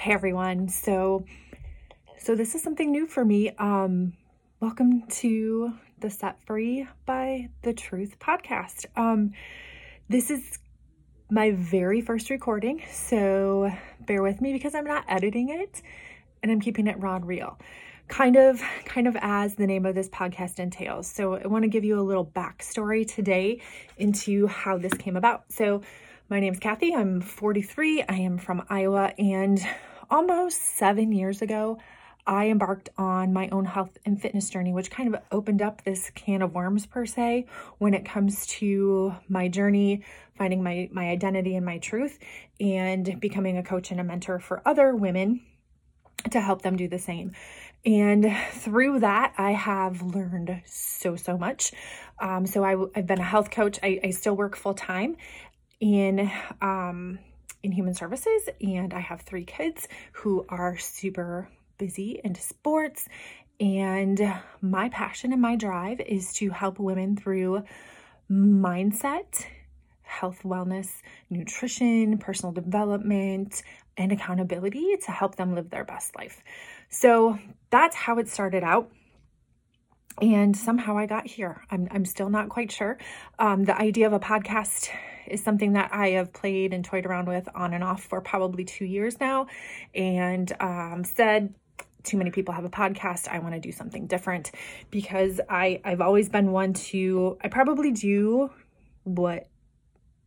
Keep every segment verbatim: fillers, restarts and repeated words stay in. Hey everyone, so so this is something new for me. Um, welcome to the Set Free by the Truth podcast. Um, this is my very first recording, so bear with me because I'm not editing it and I'm keeping it raw and real, kind of, kind of as the name of this podcast entails. So I want to give you a little backstory today into how this came about. So my name is Kathy. I'm forty-three. I am from Iowa, and almost seven years ago, I embarked on my own health and fitness journey, which kind of opened up this can of worms per se, when it comes to my journey, finding my, my identity and my truth, and becoming a coach and a mentor for other women to help them do the same. And through that, I have learned so, so much. Um, so I, I've been a health coach. I, I still work full time in um in human services, and I have three kids who are super busy into sports, and my passion and my drive is to help women through mindset, health, wellness, nutrition, personal development, and accountability to help them live their best life. So that's how it started out. And somehow I got here. I'm I'm still not quite sure. Um, the idea of a podcast is something that I have played and toyed around with on and off for probably two years now, and um, said, too many people have a podcast. I want to do something different, because I, I've always been one to, I probably do what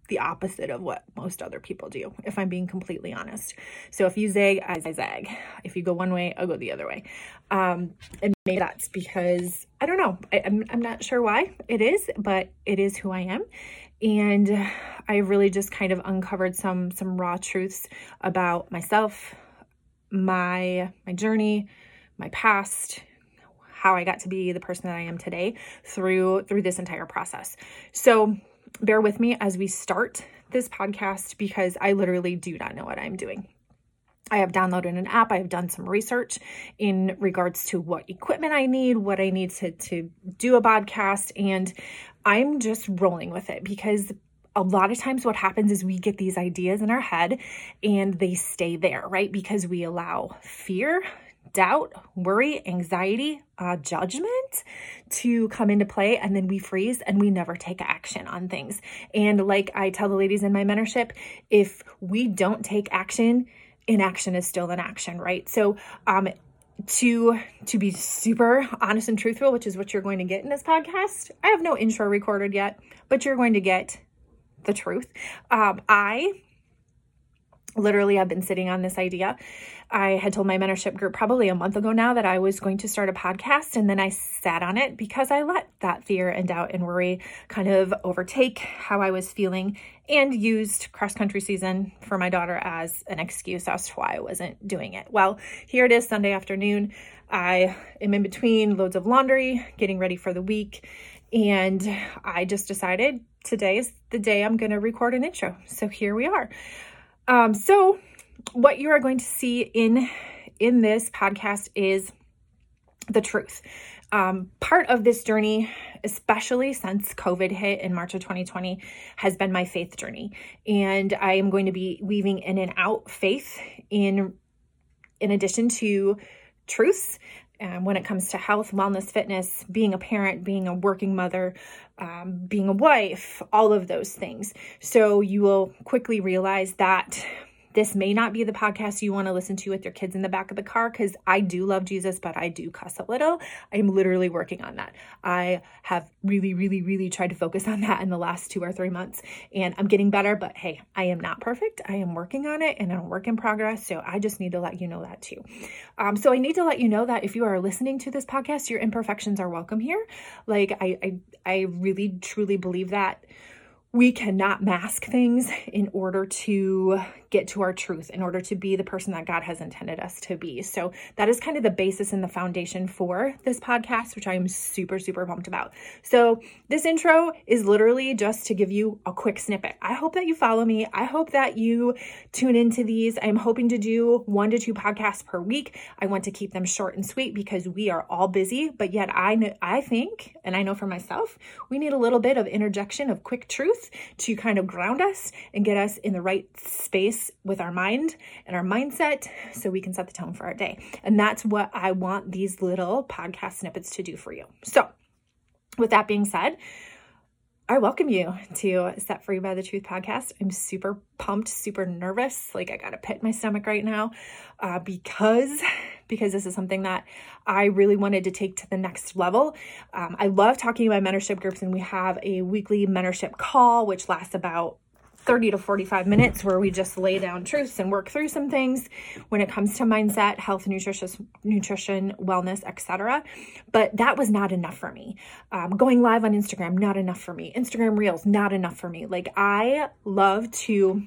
the opposite of what most other people do, if I'm being completely honest. So if you zag, I zag. If you go one way, I'll go the other way. Um, and maybe that's because, I don't know, I, I'm, I'm not sure why it is, but it is who I am. And I really just kind of uncovered some, some raw truths about myself, my, my journey, my past, how I got to be the person that I am today through, through this entire process. So bear with me as we start this podcast, because I literally do not know what I'm doing. I have downloaded an app. I have done some research in regards to what equipment I need, what I need to, to do a podcast, and I'm just rolling with it, because a lot of times what happens is we get these ideas in our head and they stay there, right? Because we allow fear, doubt, worry, anxiety, uh, judgment to come into play, and then we freeze and we never take action on things. And like I tell the ladies in my mentorship, if we don't take action, inaction is still inaction, right? So um, to to be super honest and truthful, which is what you're going to get in this podcast, I have no intro recorded yet, but you're going to get the truth. Um, I... Literally, I've been sitting on this idea. I had told my mentorship group probably a month ago now that I was going to start a podcast, and then I sat on it because I let that fear and doubt and worry kind of overtake how I was feeling, and used cross-country season for my daughter as an excuse as to why I wasn't doing it. Well, here it is Sunday afternoon. I am in between loads of laundry, getting ready for the week, and I just decided today is the day I'm going to record an intro. So here we are. Um, so what you are going to see in, in this podcast is the truth. Um, part of this journey, especially since COVID hit in March of twenty twenty, has been my faith journey. And I am going to be weaving in and out faith in, in addition to truths, um, when it comes to health, wellness, fitness, being a parent, being a working mother, um, being a wife, all of those things. So you will quickly realize that this may not be the podcast you want to listen to with your kids in the back of the car, because I do love Jesus, but I do cuss a little. I'm literally working on that. I have really, really, really tried to focus on that in the last two or three months, and I'm getting better, but hey, I am not perfect. I am working on it, and I'm a work in progress, so I just need to let you know that too. Um, so I need to let you know that if you are listening to this podcast, your imperfections are welcome here. Like I, I, I really, truly believe that. We cannot mask things in order to get to our truth, in order to be the person that God has intended us to be. So that is kind of the basis and the foundation for this podcast, which I am super, super pumped about. So this intro is literally just to give you a quick snippet. I hope that you follow me. I hope that you tune into these. I'm hoping to do one to two podcasts per week. I want to keep them short and sweet, because we are all busy, but yet I know, I think, and I know for myself, we need a little bit of interjection of quick truth to kind of ground us and get us in the right space us with our mind and our mindset so we can set the tone for our day. And that's what I want these little podcast snippets to do for you. So with that being said, I welcome you to Set Free by the Truth podcast. I'm super pumped, super nervous. Like I got a pit in my stomach right now uh, because, because this is something that I really wanted to take to the next level. Um, I love talking about mentorship groups, and we have a weekly mentorship call, which lasts about thirty to forty-five minutes, where we just lay down truths and work through some things when it comes to mindset, health, nutrition, nutrition, wellness, et cetera. But that was not enough for me. Um, going live on Instagram, not enough for me. Instagram Reels, not enough for me. Like I love to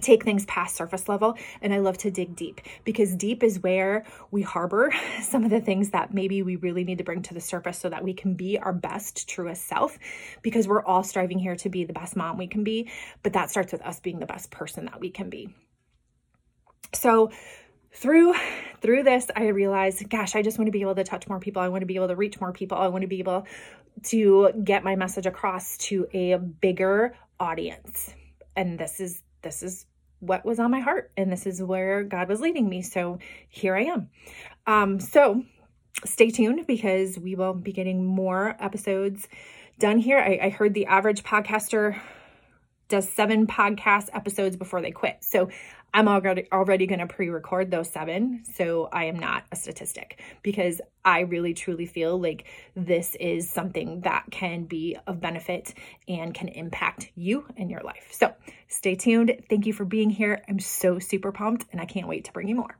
take things past surface level, and I love to dig deep, because deep is where we harbor some of the things that maybe we really need to bring to the surface so that we can be our best, truest self, because we're all striving here to be the best mom we can be, but that starts with us being the best person that we can be. So through through this, I realized, gosh, I just want to be able to touch more people. I want to be able to reach more people. I want to be able to get my message across to a bigger audience. And this is This is what was on my heart, and this is where God was leading me. So here I am. Um, so stay tuned, because we will be getting more episodes done here. I, I heard the average podcaster does seven podcast episodes before they quit. So I'm already, already going to pre-record those seven. So I am not a statistic, because I really truly feel like this is something that can be of benefit and can impact you and your life. So stay tuned. Thank you for being here. I'm so super pumped, and I can't wait to bring you more.